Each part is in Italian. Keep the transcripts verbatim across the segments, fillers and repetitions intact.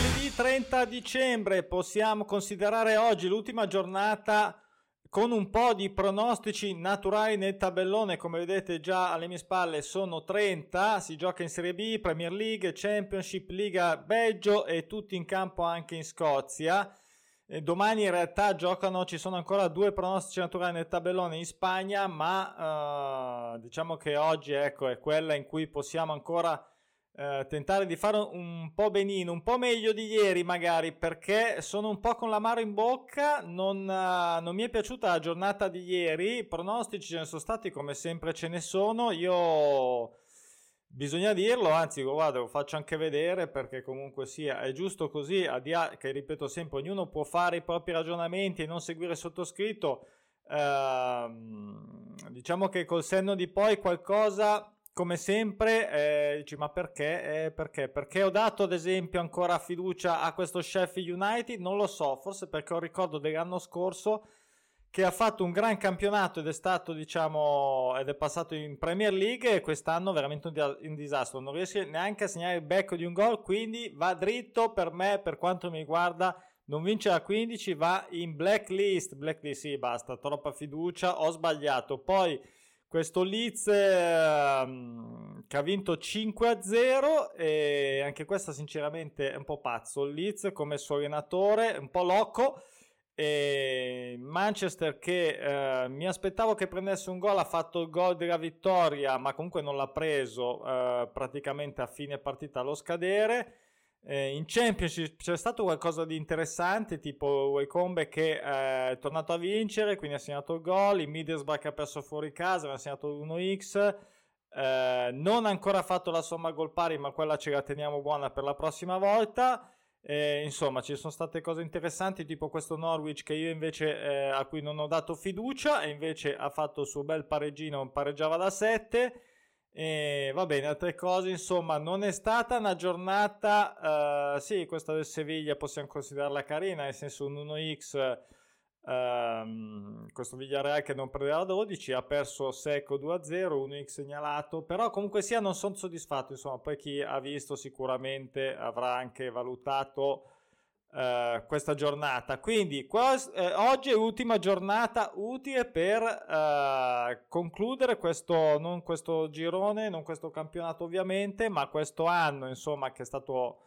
Mercoledì trenta dicembre, possiamo considerare oggi l'ultima giornata con un po' di pronostici naturali nel tabellone. Come vedete già alle mie spalle sono trenta, si gioca in Serie B, Premier League, Championship, Liga Belgio e tutti in campo anche in Scozia. E domani in realtà giocano, ci sono ancora due pronostici naturali nel tabellone in Spagna, ma eh, diciamo che oggi ecco è quella in cui possiamo ancora Uh, tentare di fare un po' benino, un po' meglio di ieri magari, perché sono un po' con l'amaro in bocca. Non, uh, non mi è piaciuta la giornata di ieri. Pronostici ce ne sono stati, come sempre ce ne sono. Io bisogna dirlo, anzi guarda, lo faccio anche vedere, perché comunque sia è giusto così, a dia- che ripeto sempre, ognuno può fare i propri ragionamenti e non seguire il sottoscritto. Uh, diciamo che col senno di poi qualcosa, come sempre, eh, dici ma perché? Eh, perché? Perché ho dato ad esempio ancora fiducia a questo Sheffield United? Non lo so, forse perché ho ricordo dell'anno scorso che ha fatto un gran campionato ed è stato, diciamo, ed è passato in Premier League, e quest'anno veramente un, di- un disastro, non riesce neanche a segnare il becco di un gol, quindi va dritto per me, per quanto mi riguarda, non vince la quindici, va in blacklist, blacklist sì, basta, troppa fiducia, ho sbagliato. Poi questo Leeds eh, che ha vinto cinque a zero, e anche questa sinceramente è un po' pazzo il Leeds come suo allenatore, un po' loco. E Manchester che eh, mi aspettavo che prendesse un gol, ha fatto il gol della vittoria ma comunque non l'ha preso, eh, praticamente a fine partita allo scadere. Eh, in Championship c'è stato qualcosa di interessante, tipo Wycombe che eh, è tornato a vincere, quindi ha segnato il gol, il Middlesbrough ha perso fuori casa, ha segnato uno x, eh, non ha ancora fatto la somma gol pari, ma quella ce la teniamo buona per la prossima volta. Eh, insomma ci sono state cose interessanti, tipo questo Norwich che io invece eh, a cui non ho dato fiducia, e invece ha fatto il suo bel pareggino, pareggiava da sette. E va bene, altre cose, insomma non è stata una giornata uh, sì, questa del Siviglia possiamo considerarla carina, nel senso un uno x, uh, questo Villarreal che non prenderà dodici, ha perso secco due a zero, uno x segnalato, però comunque sia non sono soddisfatto, insomma poi chi ha visto sicuramente avrà anche valutato Uh, questa giornata. Quindi quos- eh, oggi è l'ultima giornata utile per uh, concludere questo, non questo girone, non questo campionato ovviamente, ma questo anno insomma che è stato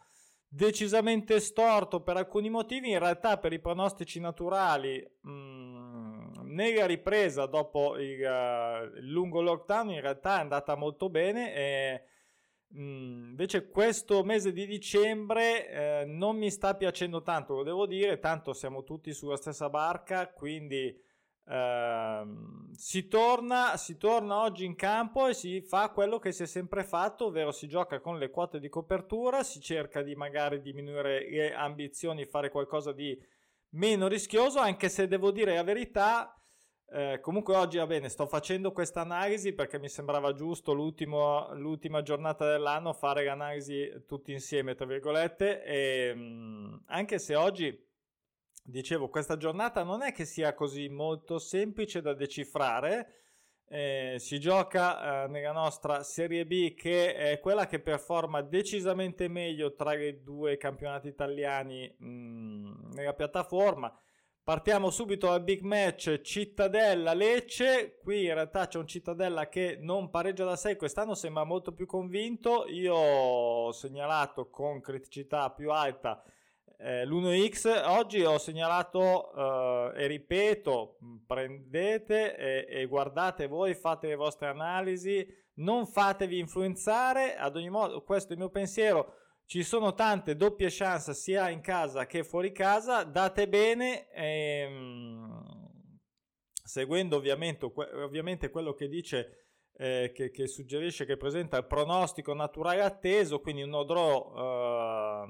decisamente storto per alcuni motivi. In realtà per i pronostici naturali mh, nella ripresa dopo il, uh, il lungo lockdown in realtà è andata molto bene, e invece questo mese di dicembre eh, non mi sta piacendo tanto, lo devo dire, tanto siamo tutti sulla stessa barca, quindi eh, si torna si torna oggi in campo e si fa quello che si è sempre fatto, ovvero si gioca con le quote di copertura, si cerca di magari diminuire le ambizioni, fare qualcosa di meno rischioso, anche se devo dire la verità. Eh, comunque oggi va bene, sto facendo questa analisi perché mi sembrava giusto l'ultimo, l'ultima giornata dell'anno fare l'analisi tutti insieme tra virgolette, e mh, anche se oggi dicevo questa giornata non è che sia così molto semplice da decifrare, eh, si gioca eh, nella nostra Serie B che è quella che performa decisamente meglio tra i due campionati italiani mh, nella piattaforma. Partiamo subito dal big match Cittadella-Lecce, qui in realtà c'è un Cittadella che non pareggia da sei, quest'anno sembra molto più convinto, io ho segnalato con criticità più alta eh, l'uno x, oggi ho segnalato eh, e ripeto, prendete e, e guardate voi, fate le vostre analisi, non fatevi influenzare, ad ogni modo questo è il mio pensiero. Ci sono tante doppie chance sia in casa che fuori casa, date bene, ehm, seguendo ovviamente, ovviamente quello che dice, eh, che, che suggerisce, che presenta il pronostico naturale atteso, quindi un draw, eh,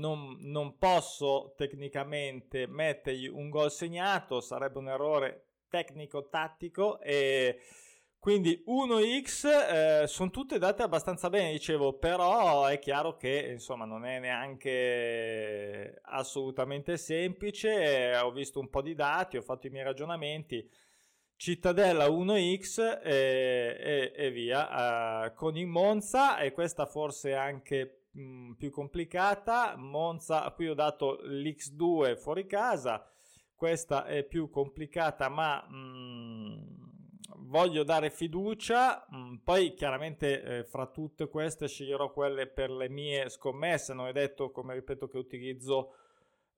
non, non posso tecnicamente mettergli un gol segnato, sarebbe un errore tecnico-tattico, e quindi uno x eh, sono tutte date abbastanza bene, dicevo, però è chiaro che insomma non è neanche assolutamente semplice, eh, ho visto un po' di dati, ho fatto i miei ragionamenti, Cittadella uno x e, e, e via, eh, con il Monza, e questa forse anche mh, più complicata. Monza, qui ho dato l'X due fuori casa, questa è più complicata, ma mh, voglio dare fiducia. Mh, poi chiaramente eh, fra tutte queste sceglierò quelle per le mie scommesse, non è detto, come ripeto, che utilizzo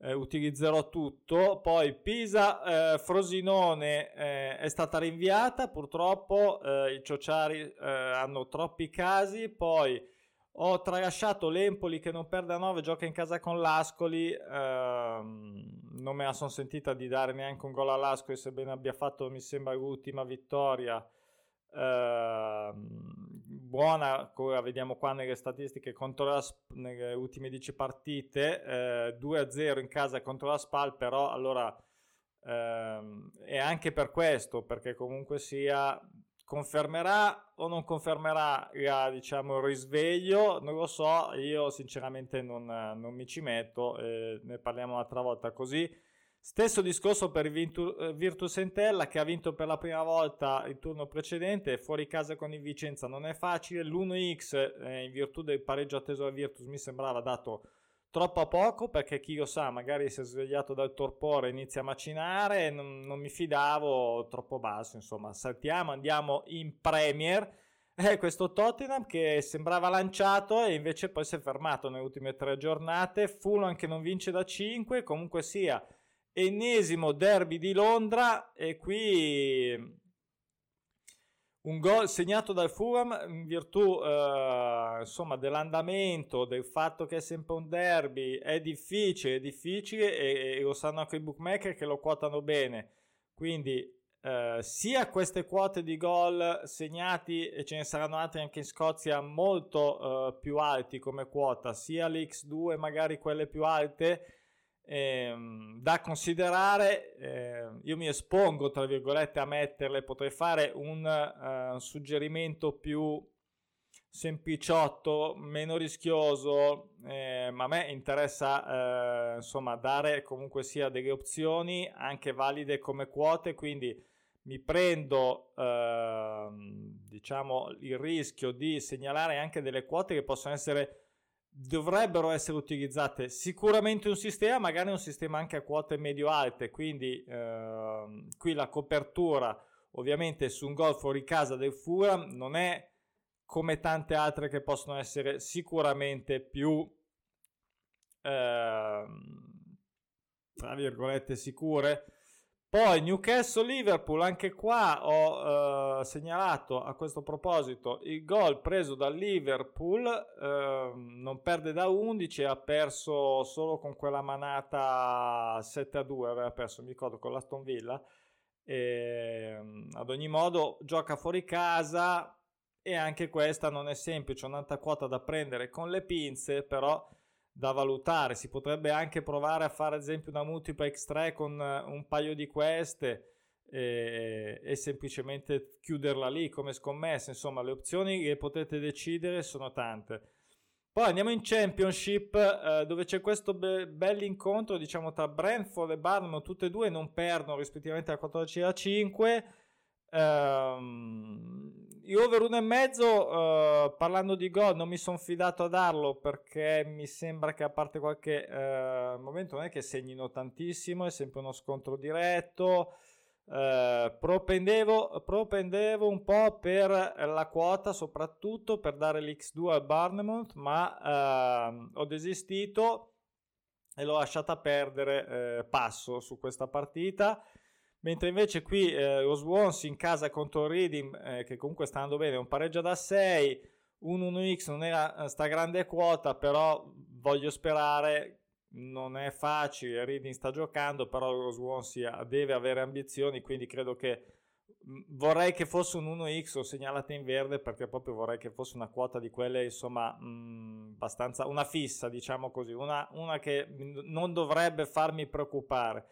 Eh, utilizzerò tutto. Poi Pisa eh, Frosinone eh, è stata rinviata, purtroppo eh, i ciociari eh, hanno troppi casi. Poi ho tralasciato l'Empoli, che non perde a nove, gioca in casa con l'Ascoli, eh, non me la sono sentita di dare neanche un gol all'Ascoli, sebbene abbia fatto, mi sembra, l'ultima vittoria eh, buona, ora vediamo qua nelle statistiche, contro la, nelle ultime dieci partite eh, due a zero in casa contro la Spal, però allora ehm, è anche per questo, perché comunque sia confermerà o non confermerà la, diciamo, il risveglio, non lo so, io sinceramente non, non mi ci metto, eh, ne parliamo un'altra volta. Così stesso discorso per Virtus Entella, che ha vinto per la prima volta il turno precedente, fuori casa con il Vicenza non è facile, l'uno x eh, in virtù del pareggio atteso da Virtus mi sembrava dato troppo poco, perché chi lo sa, magari si è svegliato dal torpore, inizia a macinare, non, non mi fidavo, troppo basso, insomma. Saltiamo, andiamo in Premier, eh, questo Tottenham che sembrava lanciato e invece poi si è fermato nelle ultime tre giornate. Fulham che non vince da cinque, comunque sia ennesimo derby di Londra, e qui un gol segnato dal Fulham in virtù eh, insomma dell'andamento, del fatto che è sempre un derby, è difficile, è difficile e, e lo sanno anche i bookmaker che lo quotano bene, quindi eh, sia queste quote di gol segnati, e ce ne saranno altri anche in Scozia molto eh, più alti come quota, sia l'X due magari quelle più alte, da considerare. Eh, io mi espongo tra virgolette a metterle, potrei fare un uh, suggerimento più sempliciotto, meno rischioso, eh, ma a me interessa eh, insomma dare comunque sia delle opzioni anche valide come quote, quindi mi prendo eh, diciamo il rischio di segnalare anche delle quote che possono essere, dovrebbero essere utilizzate sicuramente un sistema, magari un sistema anche a quote medio-alte, quindi ehm, qui la copertura ovviamente su un gol fuori casa del Fulham non è come tante altre che possono essere sicuramente più ehm, tra virgolette sicure. Poi Newcastle-Liverpool, anche qua ho eh, segnalato a questo proposito il gol preso dal Liverpool, eh, non perde da undici, ha perso solo con quella manata sette a due, aveva perso, mi ricordo, con l'Aston Villa, e, ad ogni modo gioca fuori casa e anche questa non è semplice, un'altra quota da prendere con le pinze, però da valutare. Si potrebbe anche provare a fare ad esempio una multipla x tre con un paio di queste e, e semplicemente chiuderla lì come scommessa. Insomma, le opzioni che potete decidere sono tante. Poi andiamo in Championship, eh, dove c'è questo be- bell'incontro, diciamo, tra Brentford e Barnum, tutte e due non perdono rispettivamente alla quattordici e alla cinque. Um, io over uno e mezzo, uh, parlando di gol non mi sono fidato a darlo, perché mi sembra che a parte qualche uh, momento non è che segnino tantissimo, è sempre uno scontro diretto. uh, propendevo, propendevo un po' per la quota, soprattutto per dare l'X due al Barnemouth, ma uh, ho desistito e l'ho lasciata perdere, uh, passo su questa partita. Mentre invece qui eh, lo Swans in casa contro Reading, eh, che comunque sta andando bene, un pareggio da sei, un uno x non era sta grande quota, però voglio sperare, non è facile, Reading sta giocando, però lo Swans deve avere ambizioni, quindi credo che vorrei che fosse un uno x o segnalate in verde, perché proprio vorrei che fosse una quota di quelle, insomma, mh, abbastanza una fissa, diciamo così, una, una che non dovrebbe farmi preoccupare.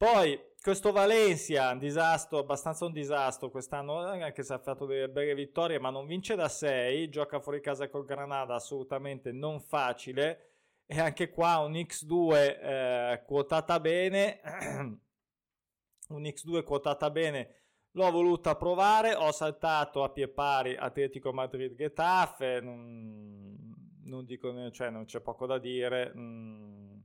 Poi questo Valencia, un disastro, abbastanza un disastro quest'anno, anche se ha fatto delle belle vittorie, ma non vince da sei, gioca fuori casa col Granada, assolutamente non facile, e anche qua un X due eh, quotata bene, un X due quotata bene, l'ho voluta provare, ho saltato a pie pari Atletico Madrid Getafe, non, non dico, cioè non c'è poco da dire. Mm.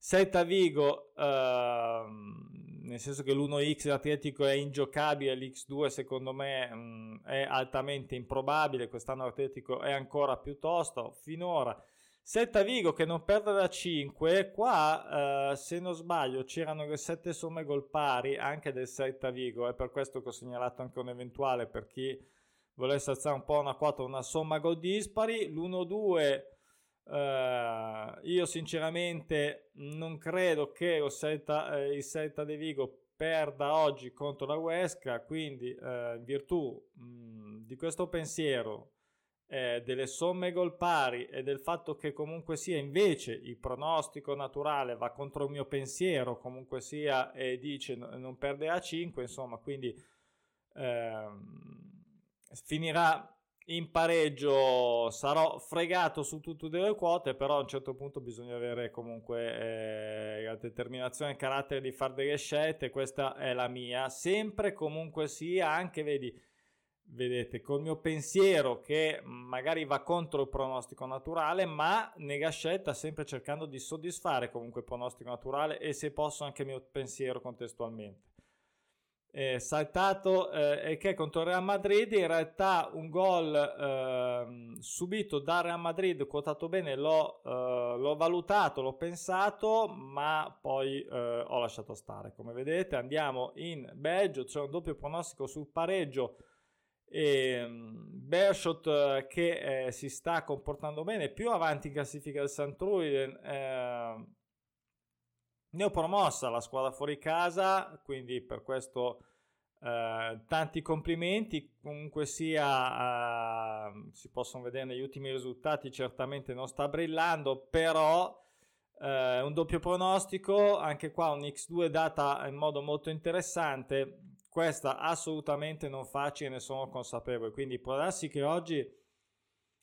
Celta Vigo, ehm, nel senso che l'uno x Atletico è ingiocabile, l'X due secondo me mh, è altamente improbabile, quest'anno Atletico è ancora piuttosto, finora. Celta Vigo che non perde da cinque, qua eh, se non sbaglio c'erano le sette somme gol pari anche del Celta Vigo, è per questo che ho segnalato anche un eventuale per chi volesse alzare un po' una quota, una somma gol dispari. L'uno due... Uh, io sinceramente non credo che lo Celta, eh, il Celta di Vigo perda oggi contro la Huesca, quindi eh, in virtù mh, di questo pensiero, eh, delle somme gol pari e del fatto che comunque sia invece il pronostico naturale va contro il mio pensiero, comunque sia, e dice n- non perde a cinque, insomma, quindi eh, finirà in pareggio. Sarò fregato su tutte le quote, però a un certo punto bisogna avere comunque eh, la determinazione e il carattere di fare delle scelte. Questa è la mia, sempre comunque sia, anche vedi, vedete, col mio pensiero che magari va contro il pronostico naturale, ma nella scelta sempre cercando di soddisfare comunque il pronostico naturale e se posso anche il mio pensiero contestualmente. Eh, saltato eh, che contro Real Madrid, in realtà un gol eh, subito da Real Madrid, quotato bene, l'ho, eh, l'ho valutato, l'ho pensato, ma poi eh, ho lasciato stare. Come vedete andiamo in Belgio, c'è un doppio pronostico sul pareggio e um, Bershot che eh, si sta comportando bene, più avanti in classifica del Saint-Truiden, eh, neopromossa la squadra fuori casa, quindi per questo eh, tanti complimenti. Comunque sia, eh, si possono vedere negli ultimi risultati, certamente non sta brillando, però eh, un doppio pronostico, anche qua un X due data in modo molto interessante, questa assolutamente non facile, ne sono consapevole, quindi può darsi che oggi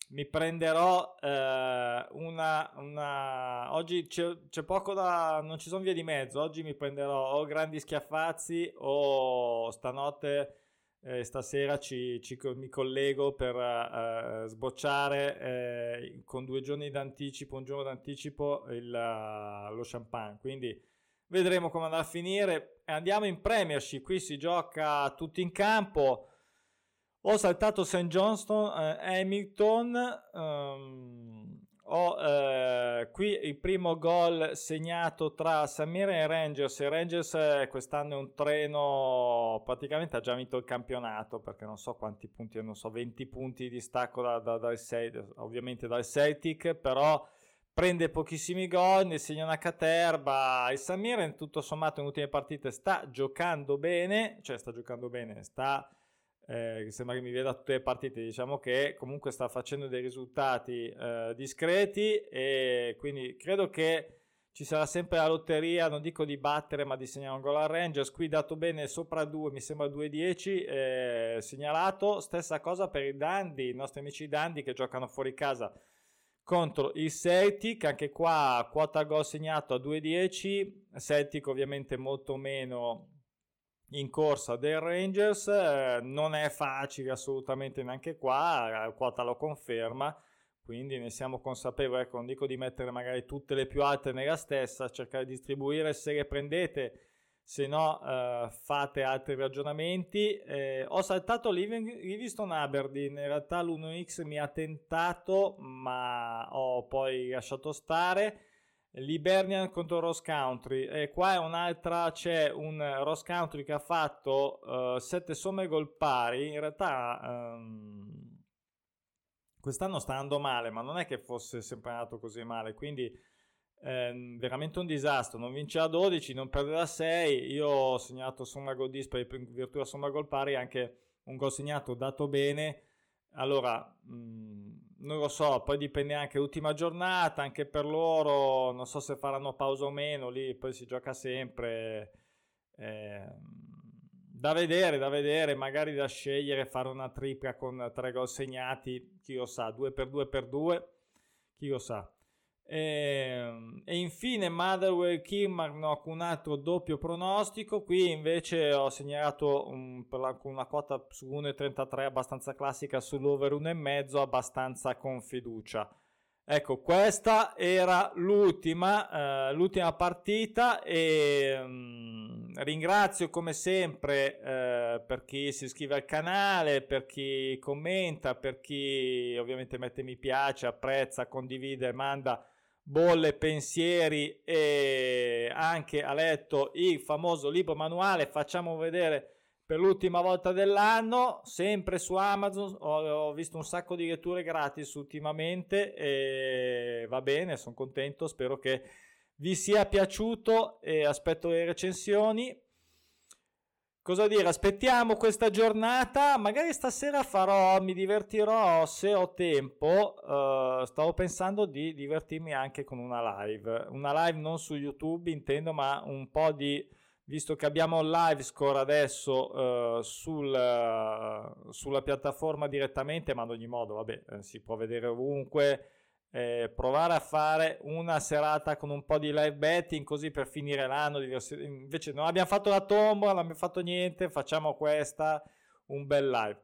mi prenderò eh, una, una... Oggi c'è, c'è poco da... non ci sono vie di mezzo. Oggi mi prenderò o grandi schiaffazzi o stanotte, eh, stasera ci, ci, mi collego per eh, sbocciare eh, con due giorni d'anticipo, un giorno d'anticipo il, lo champagne. Quindi vedremo come andrà a finire. Andiamo in Premiership, qui si gioca tutti in campo. Ho saltato Saint Johnstone, eh, Hamilton, um, ho eh, qui il primo gol segnato tra Saint Mirren e Rangers. Il Rangers eh, quest'anno è un treno, praticamente ha già vinto il campionato, perché non so quanti punti, non so, venti punti di distacco da, da, dal, ovviamente dal Celtic, però prende pochissimi gol, ne segna una caterba. Il Saint Mirren tutto sommato in ultime partite sta giocando bene, cioè sta giocando bene, sta... Eh, sembra che mi veda tutte le partite, diciamo che comunque sta facendo dei risultati eh, discreti, e quindi credo che ci sarà sempre la lotteria, non dico di battere ma di segnare un gol al Rangers. Qui dato bene sopra due, mi sembra due dieci, eh, segnalato. Stessa cosa per i Dandy, i nostri amici Dandy che giocano fuori casa contro il Celtic, anche qua quota gol segnato a due dieci. Celtic ovviamente molto meno in corsa del Rangers, eh, non è facile assolutamente neanche qua, quota lo conferma, quindi ne siamo consapevoli. Ecco, non dico di mettere magari tutte le più alte nella stessa, cercare di distribuire se le prendete, se no eh, fate altri ragionamenti. Eh, ho saltato Livingston Aberdeen, in realtà l'uno x mi ha tentato ma ho poi lasciato stare. L'Hibernian contro Ross County, e qua è un'altra, c'è un Ross County che ha fatto sette uh, somme gol pari. In realtà um, quest'anno sta andando male, ma non è che fosse sempre andato così male, quindi um, veramente un disastro, non vince a dodici, non perde da sei. Io ho segnato somma gol dispari in virtù della somma gol pari, anche un gol segnato dato bene. Allora um, non lo so, poi dipende anche l'ultima giornata, anche per loro, non so se faranno pausa o meno, lì poi si gioca sempre, eh, da vedere, da vedere, magari da scegliere, fare una tripla con tre gol segnati, chi lo sa, due per due per due, chi lo sa. E, e infine Motherwell Kilmarnock, un altro doppio pronostico. Qui invece ho segnalato un, per la, una quota su uno virgola trentatré abbastanza classica, sull'over uno virgola cinque abbastanza con fiducia. Ecco, questa era l'ultima, eh, l'ultima partita e mh, ringrazio come sempre eh, per chi si iscrive al canale, per chi commenta, per chi ovviamente mette mi piace, apprezza, condivide, manda bolle, pensieri e anche ha letto il famoso libro manuale Facciamo Vedere per l'ultima volta dell'anno, sempre su Amazon. Ho, ho visto un sacco di letture gratis ultimamente e va bene, sono contento, spero che vi sia piaciuto e aspetto le recensioni. Cosa dire, aspettiamo questa giornata, magari stasera farò, mi divertirò se ho tempo, uh, stavo pensando di divertirmi anche con una live, una live non su YouTube intendo, ma un po' di... Visto che abbiamo il live score adesso eh, sul, eh, sulla piattaforma direttamente, ma ad ogni modo vabbè, eh, si può vedere ovunque, eh, provare a fare una serata con un po' di live betting così per finire l'anno. Invece non abbiamo fatto la tombola, non abbiamo fatto niente, facciamo questa, un bel live.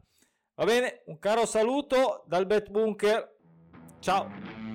Va bene, un caro saluto dal Bet Bunker, ciao!